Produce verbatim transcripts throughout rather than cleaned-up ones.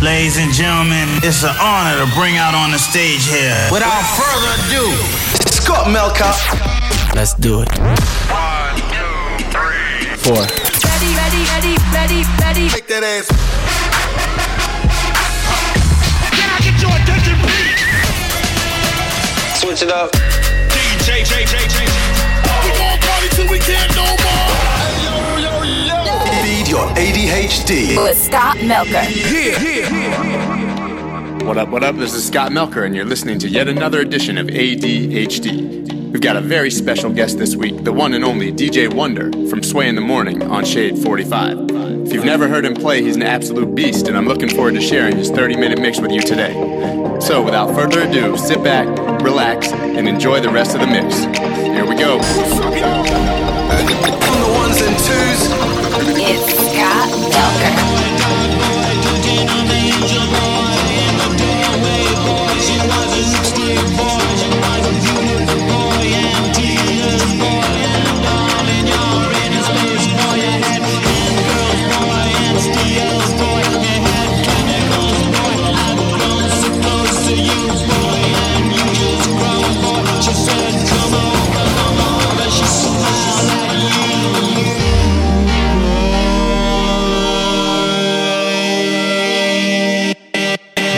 Ladies and gentlemen, it's an honor to bring out on the stage here, without further ado, Scott Melker. Let's do it. One, two, three, four. Ready, ready, ready, ready, ready. Make that ass. Can I get your attention, please? Switch it up. D J, J, J, J. We gon' party till we can't no more. Hey, yo, yo, yo. Your A D H D with Scott Melker. Yeah, yeah, yeah. What up, what up? This is Scott Melker, and you're listening to yet another edition of A D H D. We've got a very special guest this week, the one and only D J Wonder from Sway in the Morning on Shade forty-five. If you've never heard him play, he's an absolute beast, and I'm looking forward to sharing his thirty-minute mix with you today. So, without further ado, sit back, relax, and enjoy the rest of the mix. Here we go. On the ones and twos. It's Scott Melker.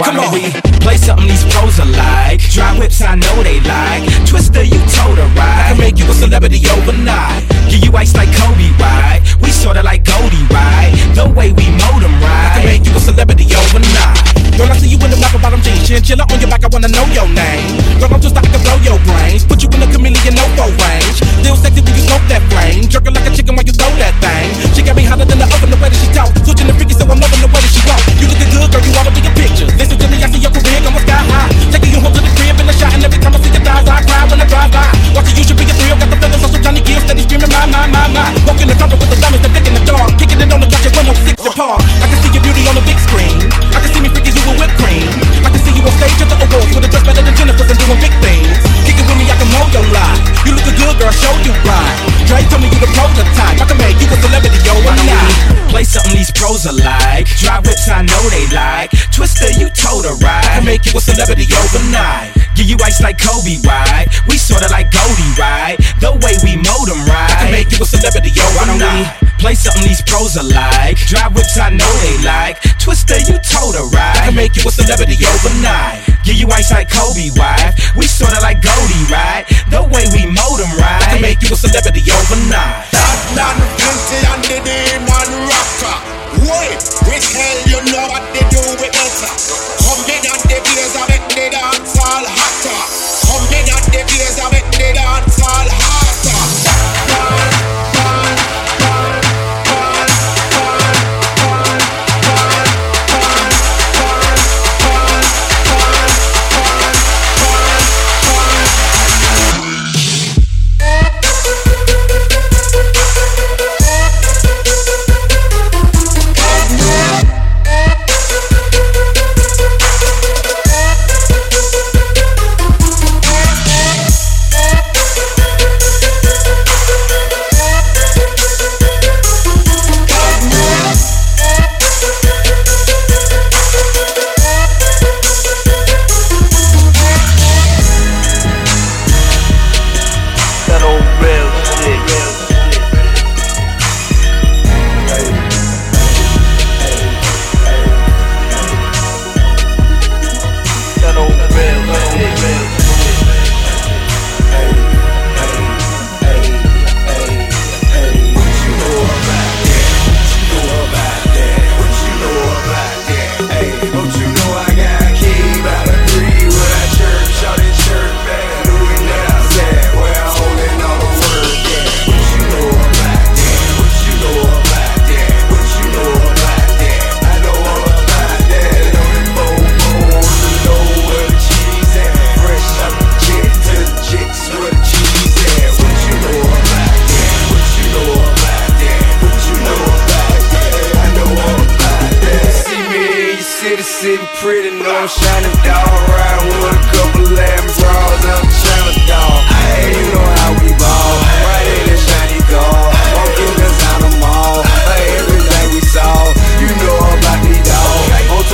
Why don't we play something these pros are like? Dry whips I know they like. Twister, you told her right. I can make you a celebrity overnight. Give you ice like Kobe, right? We sorta like Goldie, right? The way we mold them, right? I can make you a celebrity overnight. Girl, I see you in the black and bottom jeans. Chinchilla on your back, I wanna know your name. Girl, I'm just like I can blow your brains. Put you in a chameleon no-go range. Still sexy when you smoke that flame. Jerking like a chicken while you throw that thing. She got me hotter than the oven, the way that she talk. Switching the freaky so I'm loving the way that she walk. You looking good, girl, you wanna be a picture. Listen to me, I see your career, I'm a sky high. Taking you home to the crib in the shot, and every time I see your thighs, I cry when I drive by. Watching you should be a thrill, got the feelings, I'm still trying to give, steady screaming, my, my, my, my. Walking the top with the diamonds, they're thick in the dark. Kicking it on the couch at one oh six apart. I can see your beauty on the big screen. I can see me freaky, you with whipped cream. I can see you on stage at the awards with a dress better than Jennifer's and doing big things. Kicking with me, I can mold your life. You looking good, girl, show you right. Dre told me you the prototype. I can make you a celebrity, yo, I'm not. Play something these pros are like. Dry whips, I know they like. Twister, you told her right. I can make you a celebrity overnight. Give you ice like Kobe, right? We sorta like Goldie, right? The way we mold them, right? I can make you a celebrity, yo, I'm not. Play something these pros are like. Dry whips, I know they like. Twister, you told her right. I can make you a celebrity overnight. Give you ice like Kobe, wife. We sorta like Goldie, right? The way we mold them, right? I can make you a celebrity overnight. That man painted under the man rocker. Wait, with hell you know what they do with better. Come in on the beers, I make the dance all hotter. Come in on the beers, I make the dance all hotter.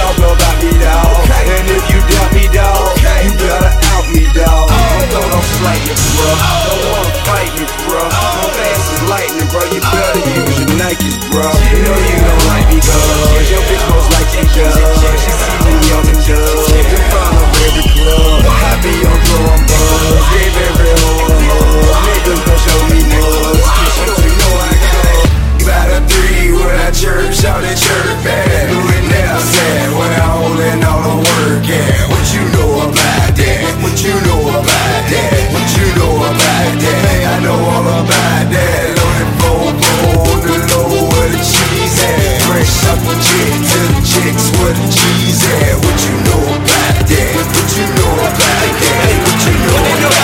Talk about G's there, what you know about that? What you know about that? What you know about that?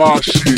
fly shit.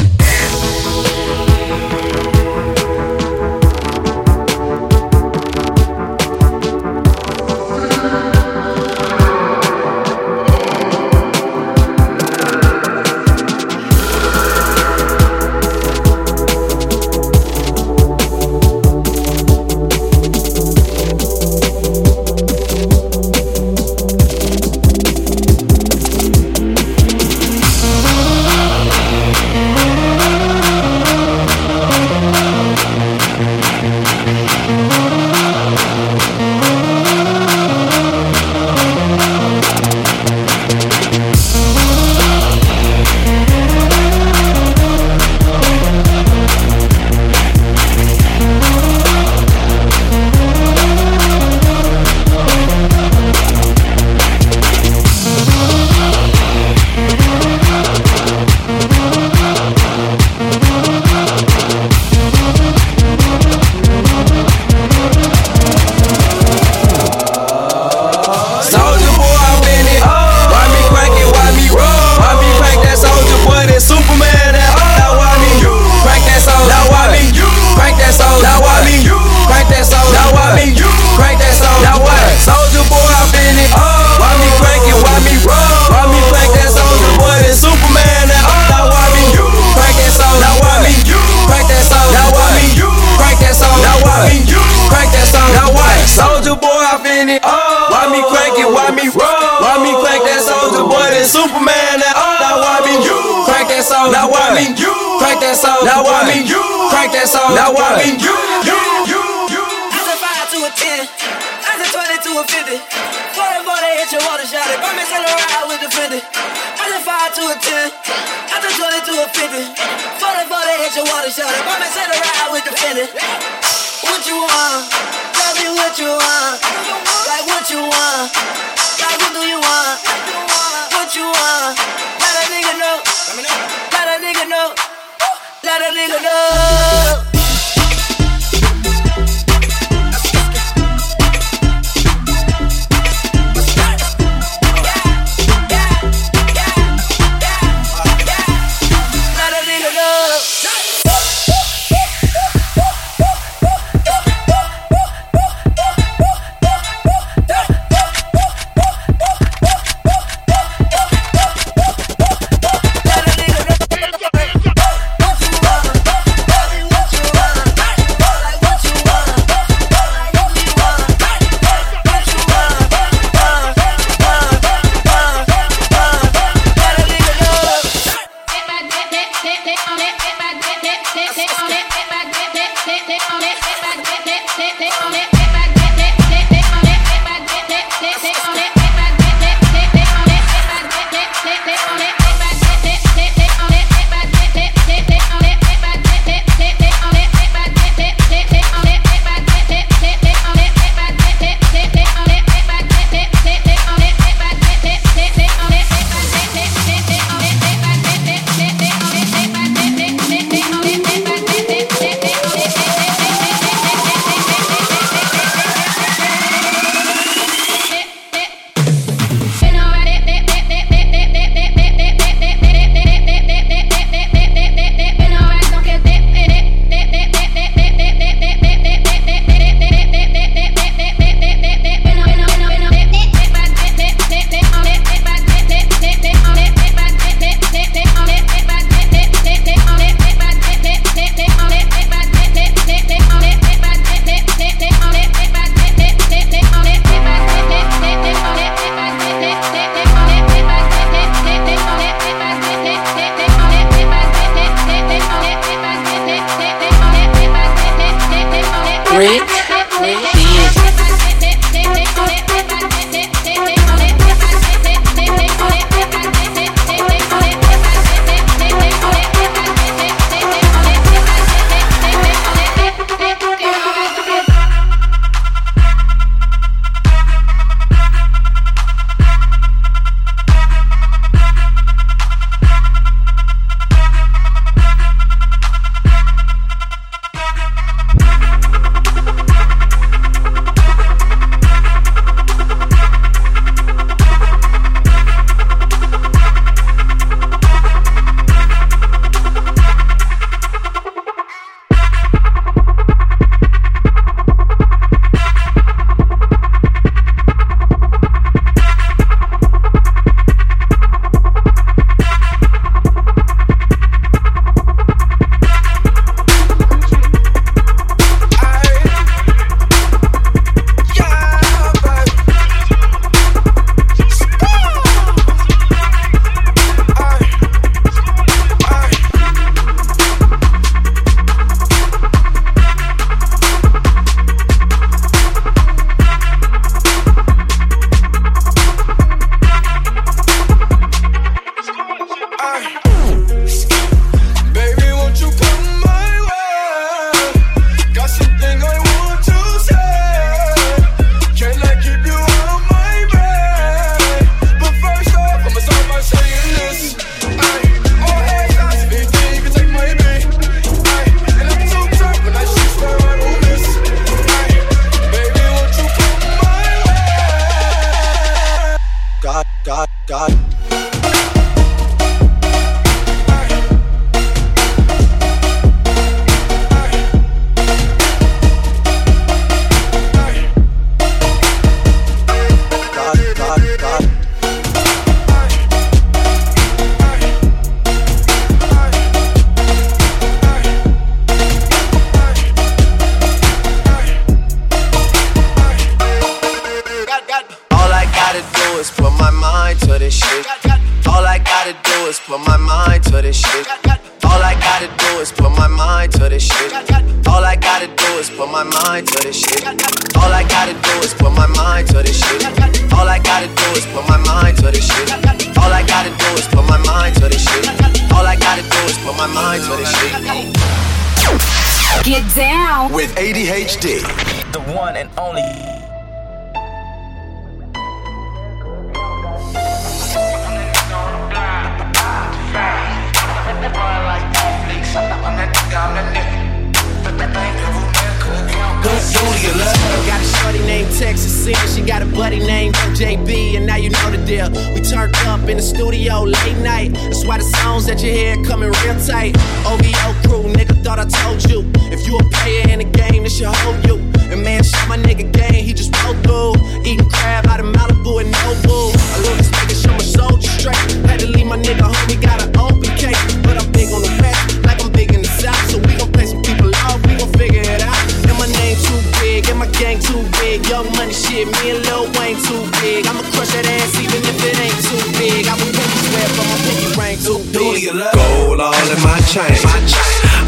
do is put my mind to this shit. All I gotta do is put my mind to this shit. All I gotta do is put my mind to this shit. All I gotta do is put my mind to this shit. All I gotta do is put my mind to this shit. All I gotta do is put my mind to this shit. All I gotta do is put my mind to this shit. Get down with A D H D, the one and only. Got a shorty named Texas C, she got a buddy named J B, and now you know the deal. We turned up in the studio late night, that's why the songs that you hear coming real tight. O V O crew, nigga, thought I told you. If you a player in the game, this should hold you. And man, shit, my nigga game, he just rolled through, eating crab out of Malibu and Nobu. I love this nigga, show my soul straight. Had to leave my nigga home, he got an open case. But I'm big on the west, like I'm big in the south, so we gon' pay some people off, we gon' figure it out. And my name too big, and my gang too big. Young money shit, me and Lil Wayne too big. I'ma crush that ass even if it ain't too big. I would really swear, but my pinky ring too big. Gold all in my chain,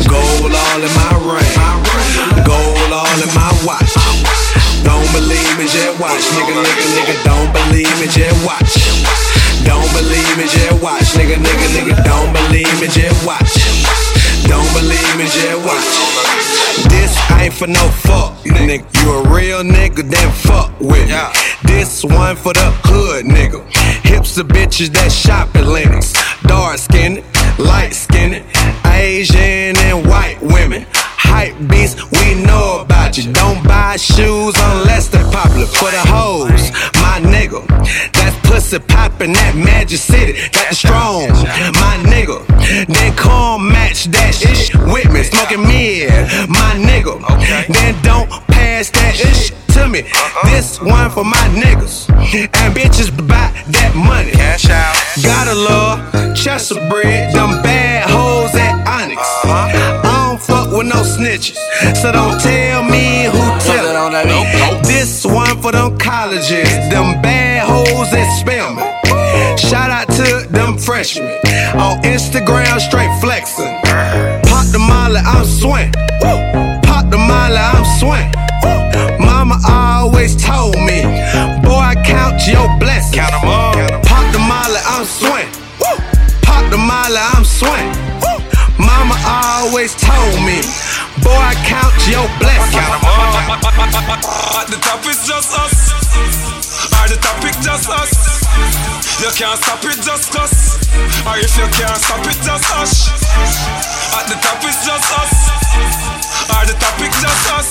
gold all in my ring, gold all in my watch. Don't believe me, just watch, nigga, nigga, nigga. Don't believe me, just watch. Don't believe me, just watch, nigga, nigga, nigga. Don't believe me, just watch. Don't believe me, just watch. This ain't for no fuck, nigga. You a real nigga, then fuck with me. This one for the hood, nigga. Hips of bitches that shop at Lennox. Dark skinned, light skinned, Asian and white women. Hype beast, we know about you. Don't buy shoes unless they're popular. For the hoes, my nigga. That's pussy poppin', that Magic City, that's strong, my nigga. Then come match that shit with me. Smoking mid, my nigga. Then don't pass that shit to me. This one for my niggas. And bitches buy that money. Cash out. Gotta love Chester bread, them bad hoes at Onyx. Fuck with no snitches, so don't tell me who tell it on that. This one for them colleges, them bad hoes at Spelman. Shout out to them freshmen on Instagram, straight flexing. Pop the molly, I'm swing. Pop the molly, I'm swing. Mama always told me, boy, I count your blessings. Pop the molly, I'm swing. Pop the molly, I'm swing. Mama always told me, boy, I count your blessings. At the top is just us. At the topic just us. You can't stop it, just us. Or if you can't stop it, just us. At the top is just us. At the topic just us.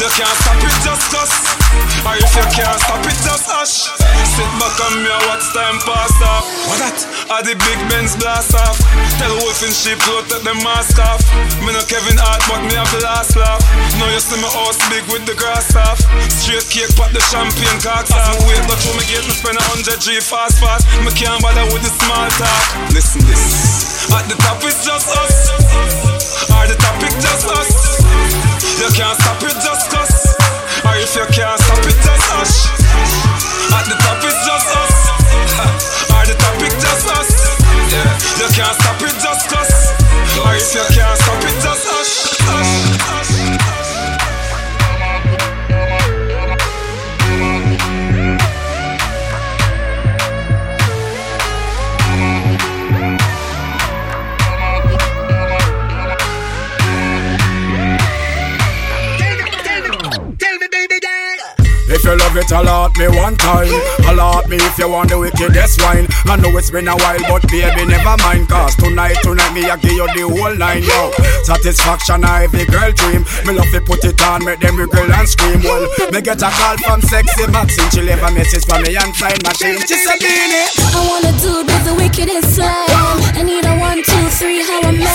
You can't stop it, just us. Or if you can't stop it, just us. Sit back on me and watch time pass off. What that? Are the big men's blast off? Tell Wolf and Sheep to take the mask off. Me no Kevin Hart, but me have the last laugh. Now you see me house big with the grass off. Straight cake, pop the champagne cocks off. Me wait, but through me gate, me spend a hundred G fast fast. Me can't bother with the small talk. Listen this. At the top is just us. Or the topic just us. You can't stop it, just us. Or if you can't stop it, just us. At the top is just us. Or the topic just us. You can't stop it, just us. Or if you can't stop it, just us. If you love it, allot me one time. Allot me if you want the wickedest wine. I know it's been a while, but baby, never mind. Cause tonight, tonight, me I give you the whole nine, yo. Satisfaction, I every girl dream. Me love to put it on, make them wiggle and scream. Well, me get a call from sexy Maxine. She leave a message for me and find machine. She said, Beanie, I want a dude with the wickedest slang. I need a one, two, three, how a man.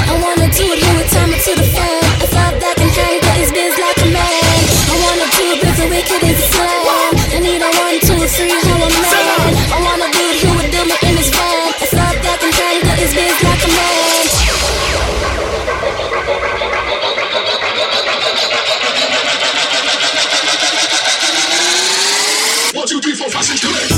I want a dude who would tie me to the fan. I thought that can hang, but it's biz like a man. I want a dude with the wicked slam. I need a one, two, three, how a man. I want a dude who would do me in his van. It's not that I'm trying, but it's biz like a man. One, two, three, four, five, six, two, eight.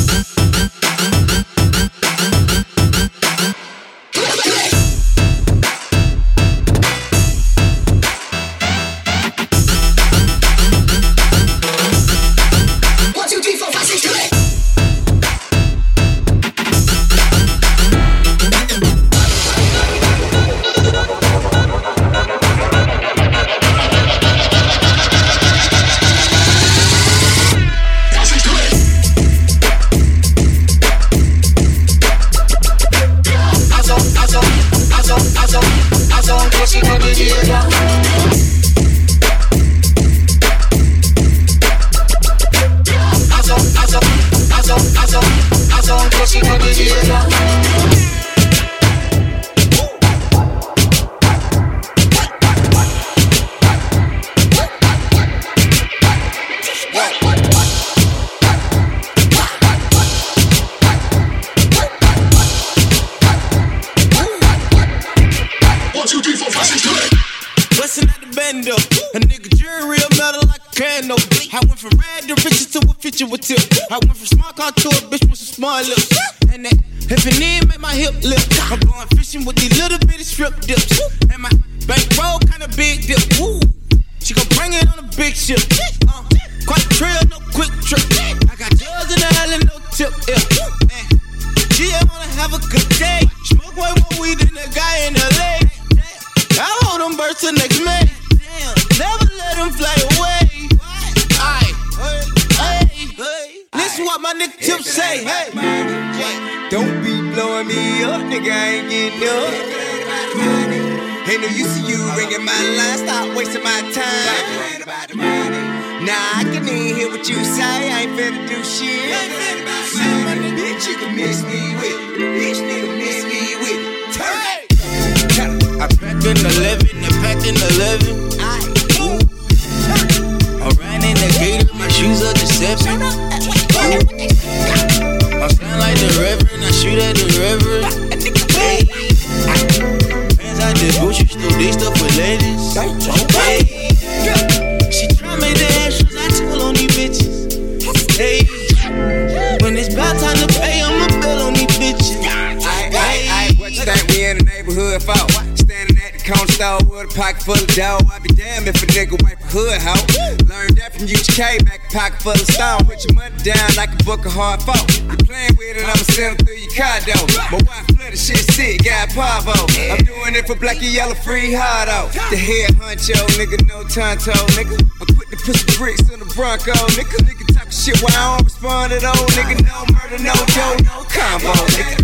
Pocket full of stone, put your money down like a book of hard folk. You playing with it, I'ma send them through your condo. My wife flooded, shit sick, got Pavo. I'm doing it for black and yellow, free hardo. The head honcho, nigga, no tonto, nigga. I'm quick to push the bricks in the Bronco, nigga. Nigga talking shit while I don't respond at all, nigga. No murder, no dough, no combo, nigga.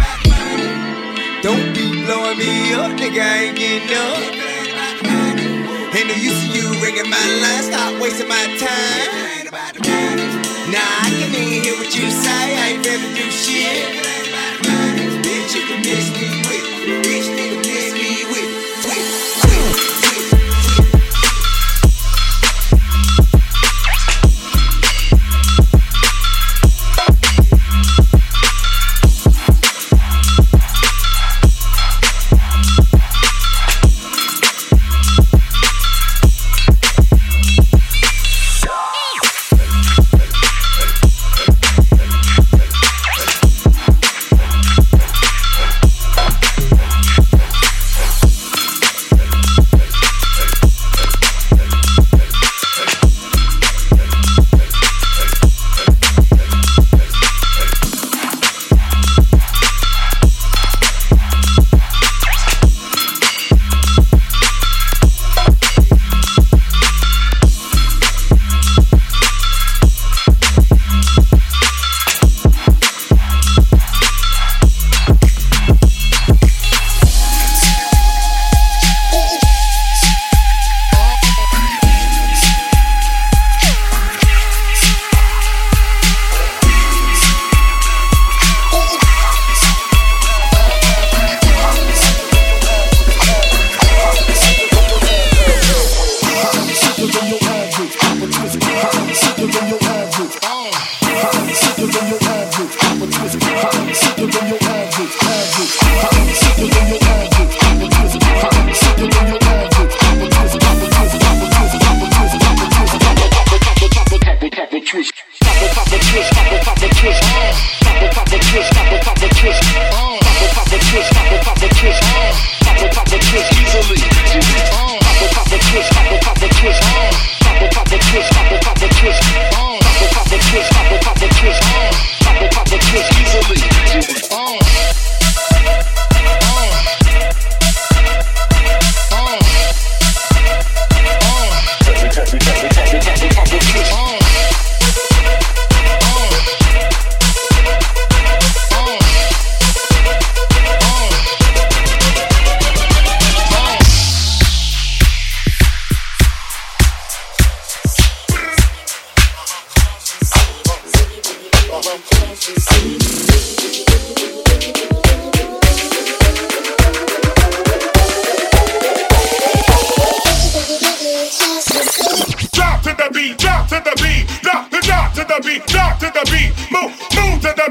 Don't be blowing me up, nigga, I ain't getting up. Ain't no use of you ringing my line, stop wasting my time. Nah, I can hear what you say, I ain't better do shit. Bitch, you can miss me with, bitch, you can miss me with.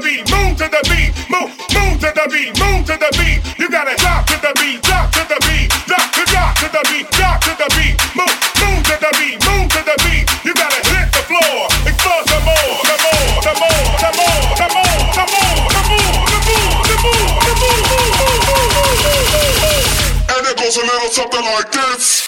the beat, move to the beat, move, move to the beat, move to the beat. You gotta drop to the beat, drop to the beat, drop to drop to the beat, drop to the beat, move, move to the beat, move to the beat. You gotta hit the floor, explore some more, some more, some more, some more, some more, some more, some more, some more, some more, some more. And it goes a little something like this.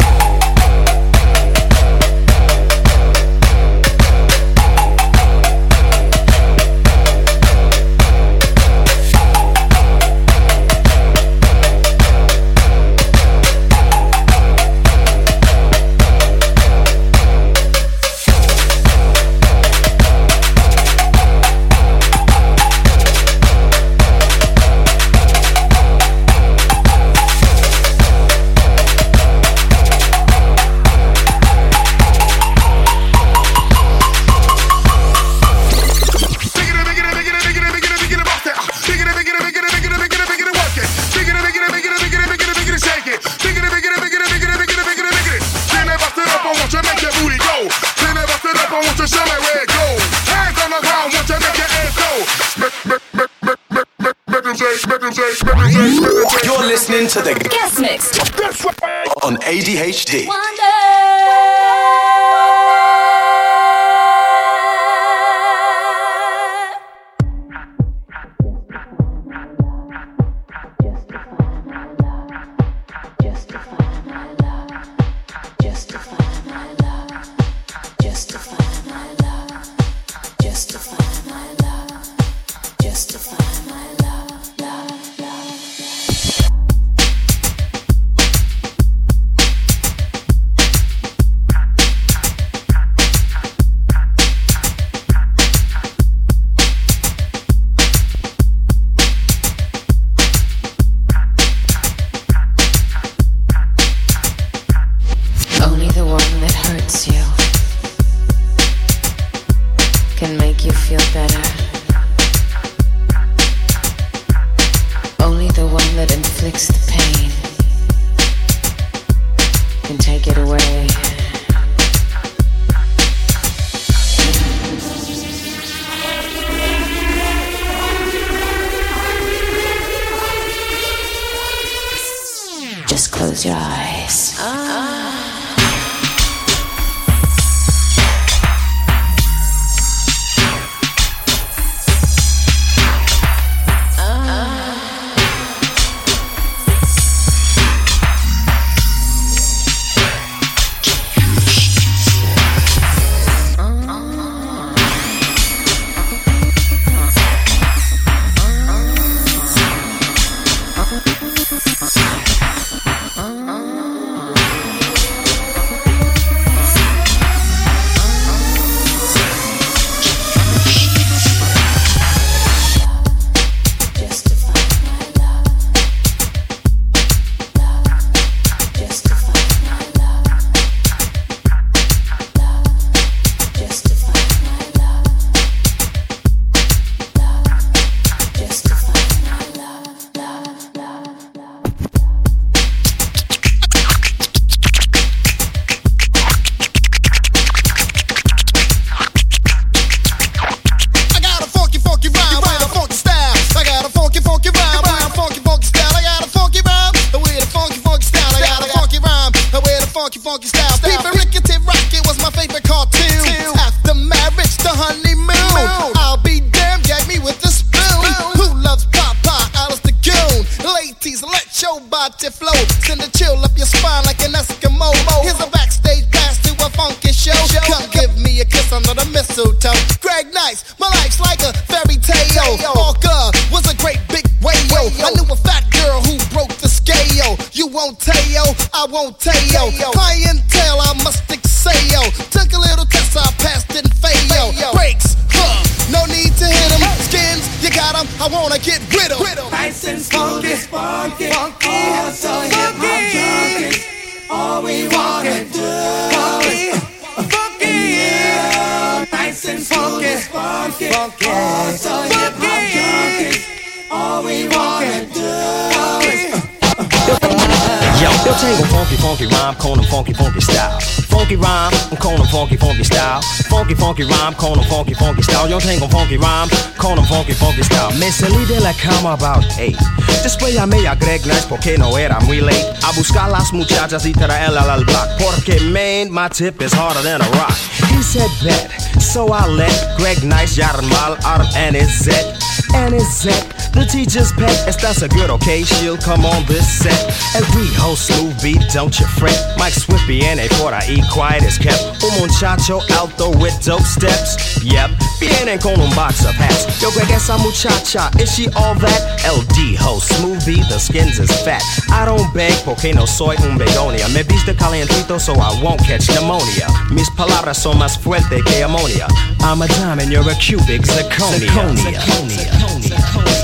You're listening to the guest mix on A D H D. All we wanna do is Yo, they'll take a funky, funky rhyme, call them funky, funky style. Funky rhyme, I'm calling them funky, funky style. Funky, funky rhyme, call them funky, funky style. Yo, tango funky rhyme, call them funky, funky style. Me salí de la cama about eight. Después llamé a Greg Nash porque no era muy late. A buscar las muchachas y traerlas al block. Porque man, my tip is harder than a rock. He said bet, so I let Greg Nash yarmal out and his set. And his set, the teacher's pet. Estás seguro, okay, she'll come on this set. And we host smooth beat, don't you fret. Mike Swippy and a porta e quiet as kept. Un muchacho alto with dope steps. Yep, vienen con un box of hats. Yo, Greg, esa muchacha, is she all that? L D host smoothie, the skins is fat. I don't beg, porque no soy un begonia. Me viste calientito, so I won't catch pneumonia. Mis palabras son más fuerte que ammonia. I'm a diamond, you're a cubic zirconia. Zirconia. Zirconia. Zirconia. Zirconia.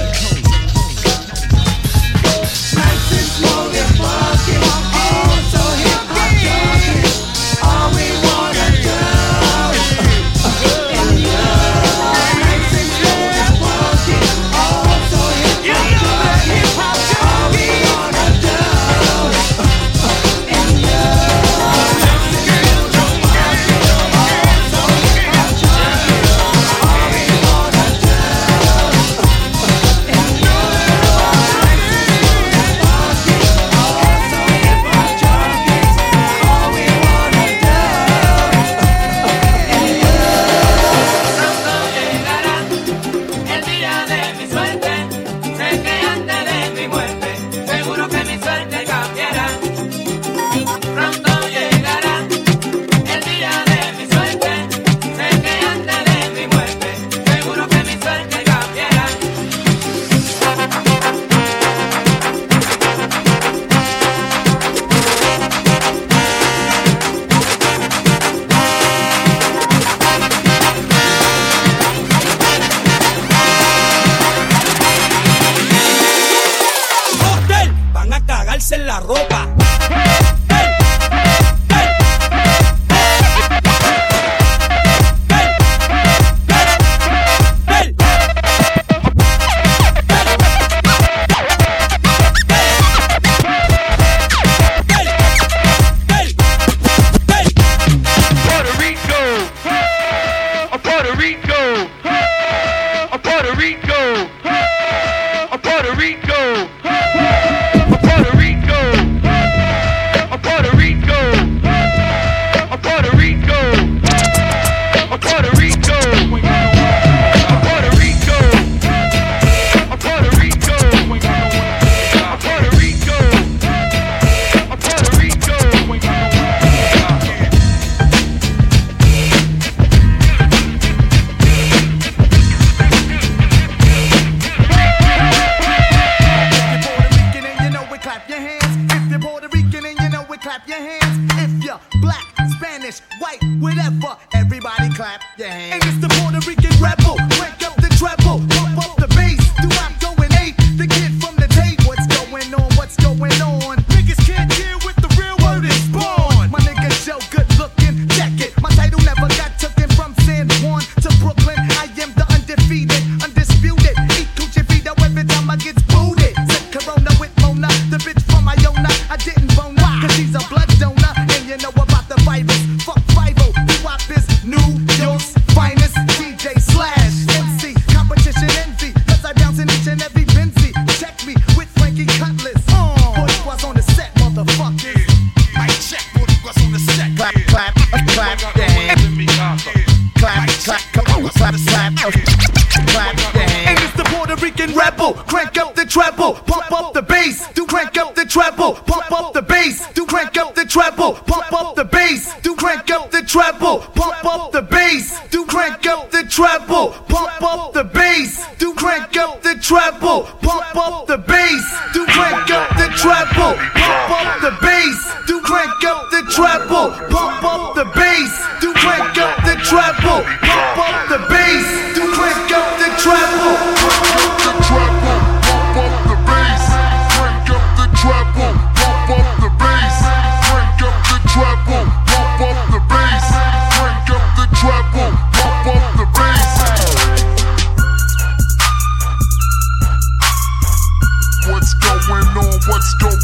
What's going on? what's going on.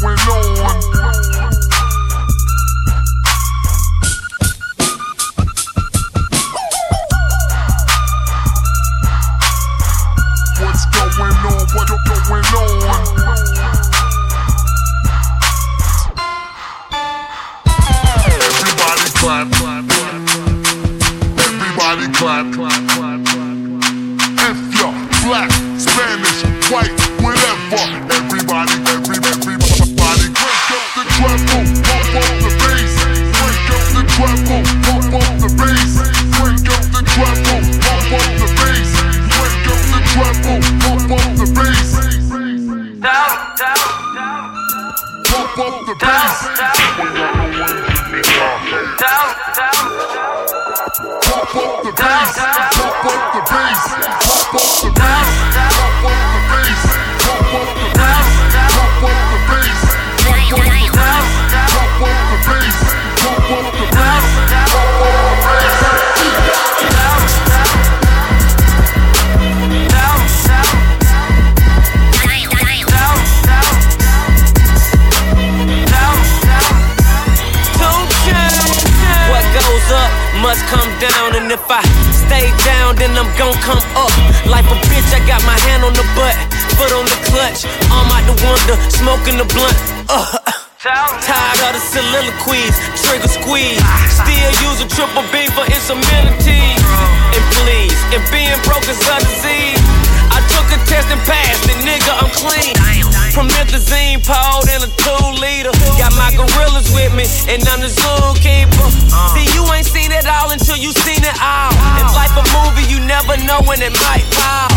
What's going on? What's going on? Clap, clap, everybody clap, clap, clap, if you're black, Spanish, white, whatever, everybody, every, everybody, break up the treble, pump up the bass, break up the treble, pump up the bass, break up the treble, pump up the bass, break up the treble, pump up the bass, pump up the bass. Down, down, pop up the bass, pop up the bass, pop up the bass, pop up the bass, pop up the bass, pop up the bass, pop up the bass, pop up the bass, pop up the bass, pop up the up, must come down, and if I stay down, then I'm gon' come up. Like a bitch, I got my hand on the butt, foot on the clutch, arm out the window, smoking the blunt. Uh, tired of the soliloquies, trigger squeeze. Still use a triple B for instrumentalities. And please, if being broke is a disease, I took a test and passed, and nigga, I'm clean. Promethazine poured in a two liter. Got my gorillas with me, and I'm the zookeeper. See, you ain't seen it all until you seen it all. It's like a movie, you never know when it might pop.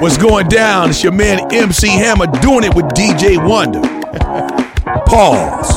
What's going down? It's your man M C Hammer doing it with D J Wonder. Pause.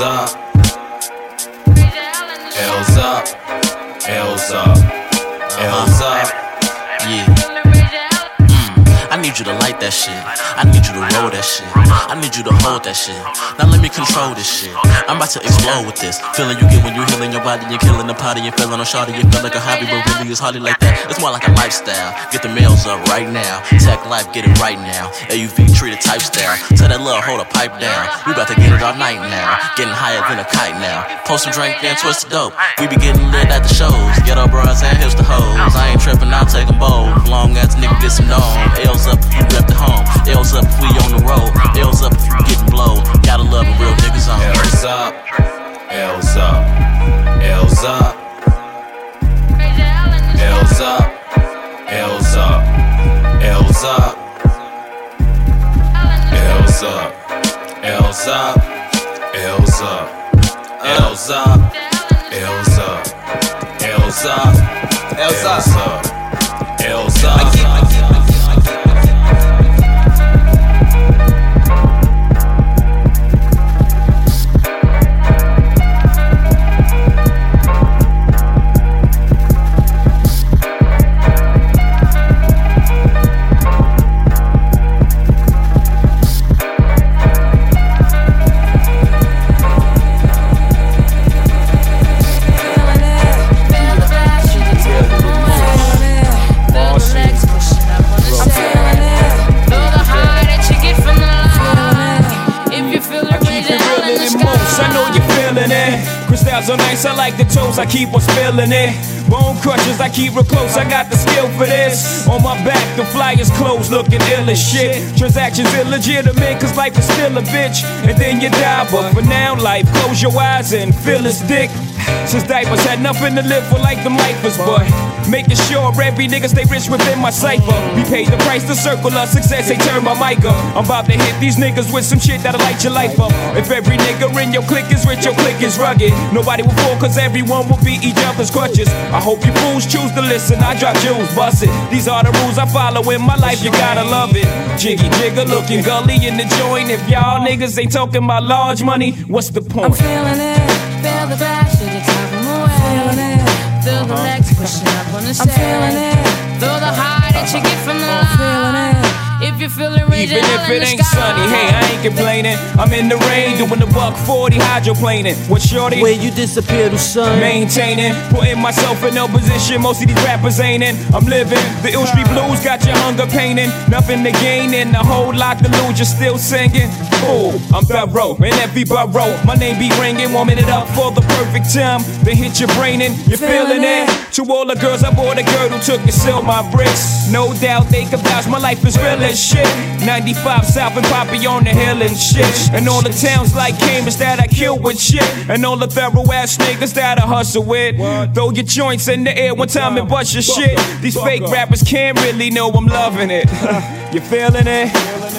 L's up. L's up. L's up. L's up. Yeah. I need you to light that shit, I need you to roll that shit, I need you to hold that shit. Now let me control this shit, I'm about to explode with this feeling you get when you healing your body. You're killing the potty, you're feeling on shawty. You feel like a hobby, but really it's hardly like that. It's more like a lifestyle, get the meals up right now. Tech life, get it right now. A U V, treat it type style. Tell that little, hold a pipe down. We about to get it all night now, getting higher than a kite now. Post some drink, then twist the dope. We be getting lit at the shows, ghetto bras and hipster hoes. I ain't tripping, I'll take them both. Long ass nigga, get some dome. L's up if you left the home, L's up if we on the road, L's up if you getting blowed. Gotta love a real niggas on. L's up, L's up, L's up, L's up, L's up, L's up, L's up, L's up, L's up, L's up, L's up, L's up, L's up, L's up. So nice, I like the toes, I keep on spilling it. Bone crushers, I keep real close, I got the skill for this. On my back, the flyers closed, looking ill as shit. Transactions illegitimate, cause life is still a bitch. And then you die, but for now, life, close your eyes and feel his dick. Since diapers had nothing to live for like them lifers, but making sure every nigga stay rich within my cipher. We paid the price, the circle of success, they turn my mic up. I'm about to hit these niggas with some shit that'll light your life up. If every nigga in your clique is rich, your clique is rugged. Nobody will fall cause everyone will be each other's crutches. I hope you fools choose to listen, I drop jewels, bust it. These are the rules I follow in my life, you gotta love it. Jiggy jigger looking gully in the joint. If y'all niggas ain't talking about large money, what's the point? I'm feeling it. Feel the flash at the top of my way. Feel the legs pushing up on the stage. Feel the high that you get from the line. If you feel it, even if it ain't sunny, hey, I ain't complaining. I'm in the rain doing the buck forty hydroplaning. What shorty? Where you disappear to sun? Maintaining, putting myself in no position. Most of these rappers ain't in. I'm living the ill street blues, got your hunger painting. Nothing to gain and a whole lot to lose. You're still singing. Ooh, I'm thorough in every borough. My name be ringing, warming it up for the perfect time. Then hit your brain and you're feeling it. To all the girls, I bought a girdle, took and sealed my bricks. No doubt they can vouch, my life is real as shit. ninety-five South and Poppy on the hill and shit. And all the towns like Cambridge that I kill with shit. And all the thorough ass niggas that I hustle with. Throw your joints in the air one time and bust your shit. These fake rappers can't really know I'm loving it. You feeling it?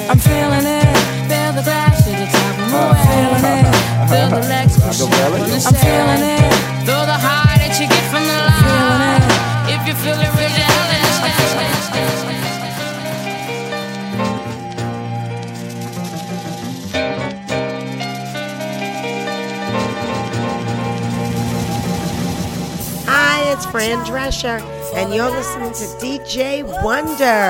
I'm feeling it. Feel the flash at the top of my way. Feel the legs pushing up on the stage. Feel the high that you get from the line. If you feel it, reach out and smash. Hi, it's Fran Drescher, and you're listening to D J Wonder.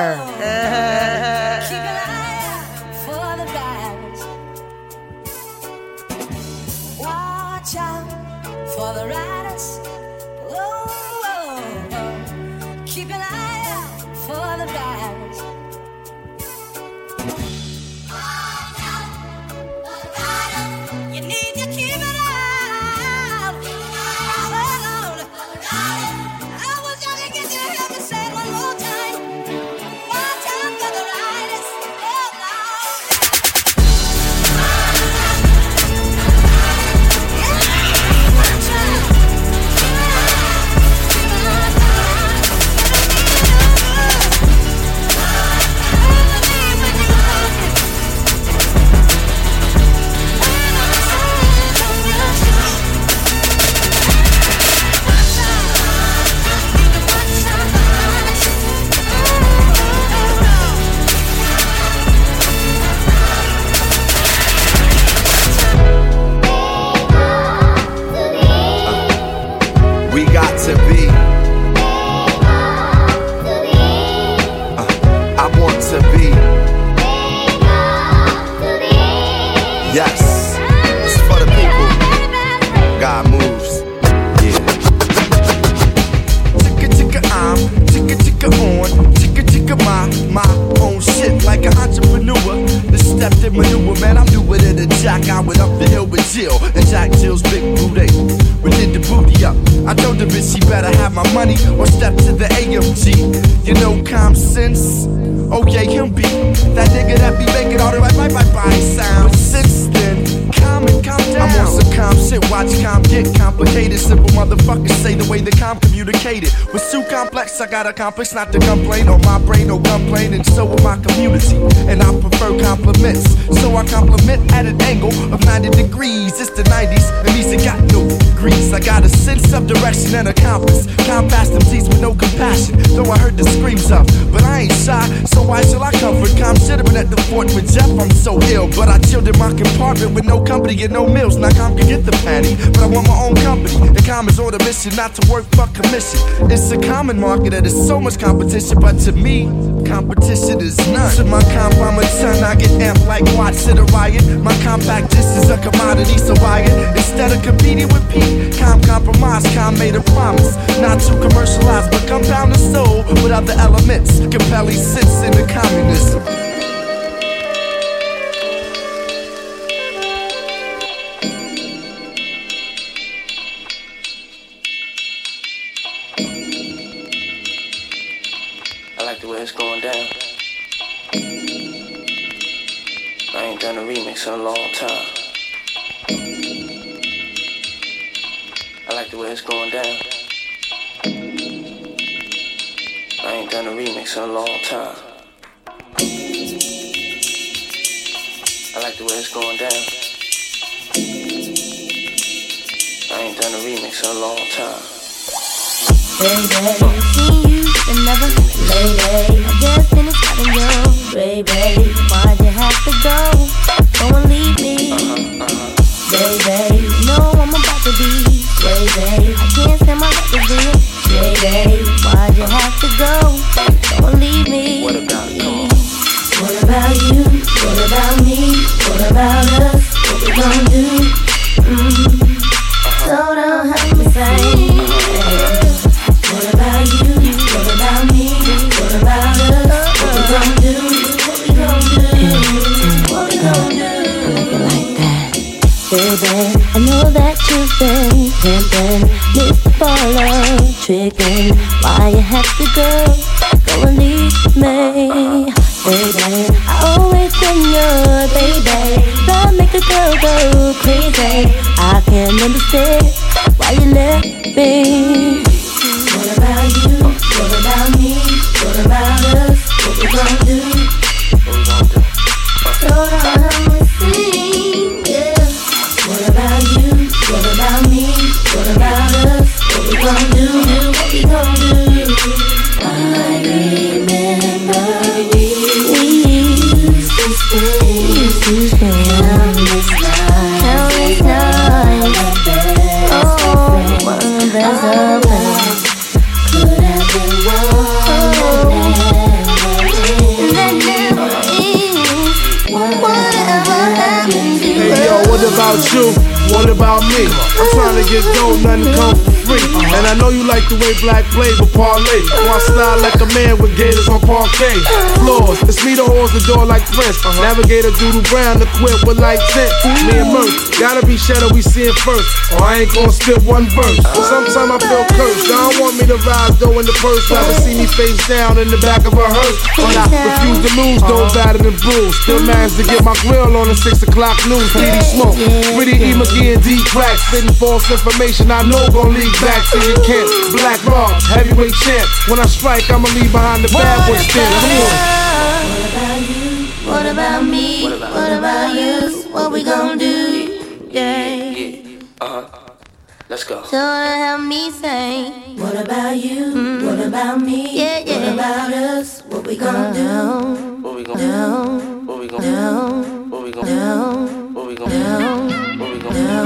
For the riders, oh, oh, oh. Keep an eye out for the riders. Watch out for the riders. You need to keep an eye out. Keep an eye out for the riders. I was trying to get you to heaven, say it one more time. Watch out for the riders. Oh, Lord. Watch out. Yeah. Jill and Jack Jill's big booty. We did the booty up. I told the bitch she better have my money or step to the A M G. You know common sense? Oh yeah, him be that nigga that be making all the right, right, right, right sound. But since then, calm and calm down. I'm on some calm shit, watch calm get complicated. Simple motherfuckers say the way the calm communicated was too complex. I got a complex not to complain on my brain or complain, and so with my community. And I prefer compliments, so I compliment at an angle of ninety degrees. It's the nineties, and music got no degrees. I got a sense of direction and a compass. Compass them seeds with no compassion, though I heard the screams up, but I ain't shy, so why shall I comfort? Calm sitting at the fort with Jeff, I'm so ill. But I chilled in my compartment with no company and no meals. Now Calm can get the patty, but I want my own company. And Calm is on a mission, not to work for commission. It's a common market and there's so much competition, but to me, competition is none. To my Calm, I'm a ton, I get amped like Watts at a riot. My compact disc is a commodity, so I get, instead of competing with Pete, Calm compromised. Calm made a promise not to commercialize, but compound the soul with other elements. Capelli sits in the communism. I like the way it's going down. I ain't done a remix in a long time. I like the way it's going down. I ain't done a remix in a long time. I like the way it's going down. I ain't done a remix in a long time. Baby, I seen you and never lady. I just finished having you. Baby, why'd you have to go? Don't leave me. Uh-huh, uh-huh. Baby, you know I'm about to be. Baby, I can't stand my record deal. Baby, why'd you have to go? Don't leave me. What about you? What about you? What about me? What about us? What we gon' do? Mm-hmm. So don't have to say. What about you? What about me? What about us? What we gon' do? What we gon' do? What we gon' do? I like it like that, baby. I know that you've been pimpin', missed the follow, trickin'. Why you have to go? Go and leave me. Baby, I always been your baby. Love make a girl go crazy. I can't understand why you left me. What about you? What about me? What about us? What we gon' do? What we gon' do? So don't let me see, yeah. What about you? What about me? What about us? What we gon' do? What we gon' do? I remember you. Countless nights, countless nights. Oh, one of the best of us. Could have been one that never is. Whatever happens, you. Hey yo, what about you? What about me? I'm trying to get dough, nothing comes for free. And I know you like the way black play, but parlay. So I slide like a man with gators on parquet floors. It's me that holds the door like Prince. Navigator Doodle Brown equipped with like tent. Me and Merc, gotta be shadow, we see it first. Or I ain't gon' skip one verse. Sometimes I feel cursed. Y'all don't want me to rise though in the first. Rather see me face down in the back of a hearse. But I refuse to lose, don't batter and bruise. Still managed to get my grill on the six o'clock news. Pretty smoke, pretty E. McGee and D. Crack. Spitting false information I know gon' leak back to your camp. Black Rock, heavyweight champ. When I strike, I'ma leave behind the bad boy stand. Come on. What about you? What about me? What about us? What we gon' do? Yeah. Yeah. Uh-huh. Let's go. So help me say. What about you? Mm. What about me? Yeah, yeah. What about us? What we gon' do? What we gon' do? What we gon' do? What we gon' do? What we gon' do? What we gon' do? What we gon' do? What we gon' do? What we gon' do? What we gon' do? What we gon' do? What we gon' do? What we gon' do?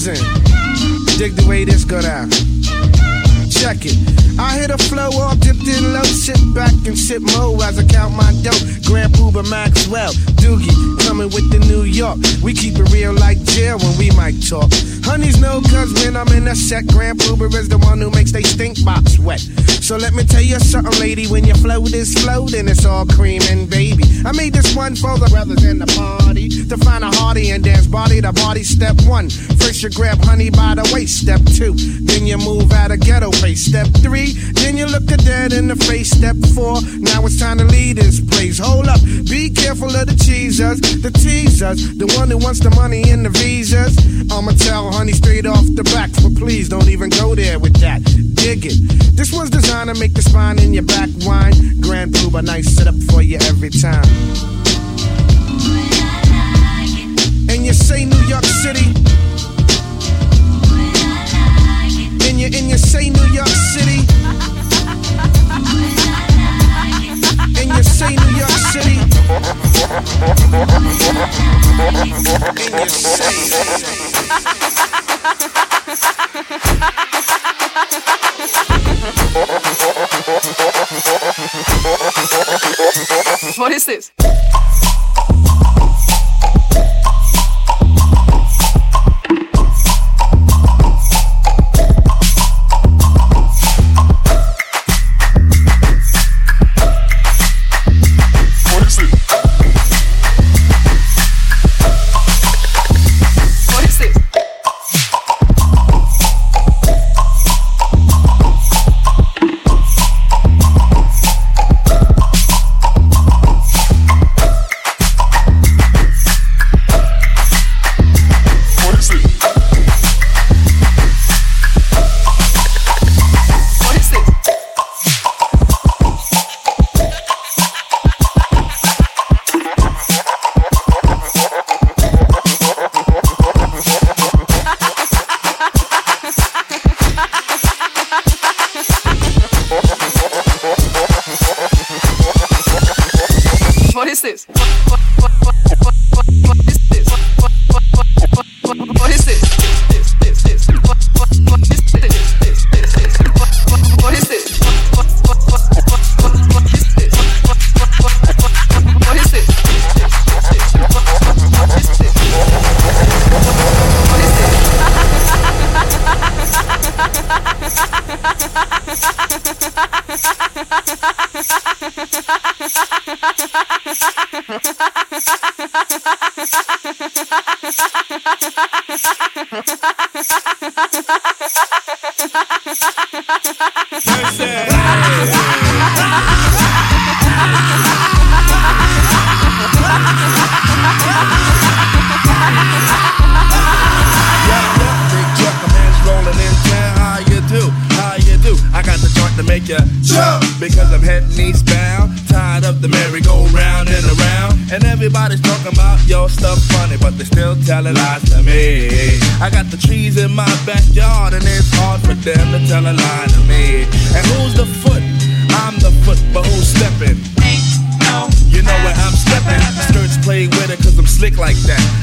thousand. Dig the way this go down. Check it. I hit a flow all dipped in low. Sit back and sip mo as I count my dope. Grand Puba Maxwell, Doogie, coming with the New York. We keep it real like jail when we might talk. Honeys know cause when I'm in a set, Grand Puba is the one who makes they stink box wet. So let me tell you something, lady, when your float is flowed, then it's all cream and baby. I made this one for the brothers in the party, to find a hearty and dance body to body. Step one, first you grab honey by the waist. Step two, then you move out of ghetto face. Step three, then you look the dead in the face. Step four, now it's time to leave this place. Hold up, be careful of the cheesers, the teasers, the one who wants the money and the visas. I'ma tell honey straight off the back, but please don't even go there with that. Dig it. This was designed to make the spine in your back whine. Grand Puba, nice setup for you every time. And you say New York City. And you, and you say New York City. And you say New York City. And you say. What is this?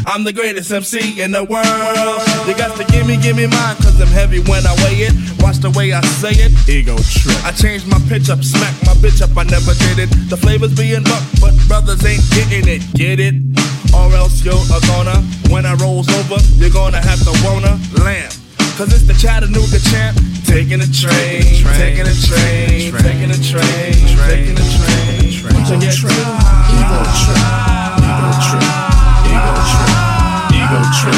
I'm the greatest M C in the world. You got to give me, give me mine, cause I'm heavy when I weigh it. Watch the way I say it, ego trip. I changed my pitch up, smack my bitch up, I never did it. The flavor's being bucked, but brothers ain't getting it, get it? Or else you're a goner. When I rolls over, you're gonna have to wanna lamb. Cause it's the Chattanooga champ. Taking a train, taking a train, taking a train, taking a train, taking a train. Ego trip, ego trip, ego trip. Ego trip,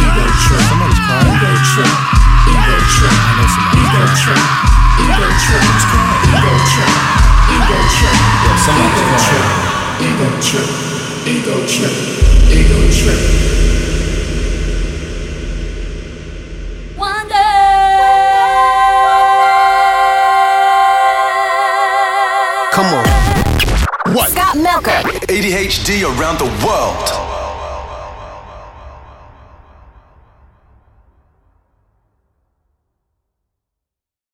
ego trip, somebody's crying. Ego trip, ego trip, I know somebody's ego trip, ego trip, it's crying. Ego trip, ego trip, yeah, somebody's crying. Ego trip, ego trip, ego trip. Wonder. Come on. What? Scott Melker. A D H D around the world.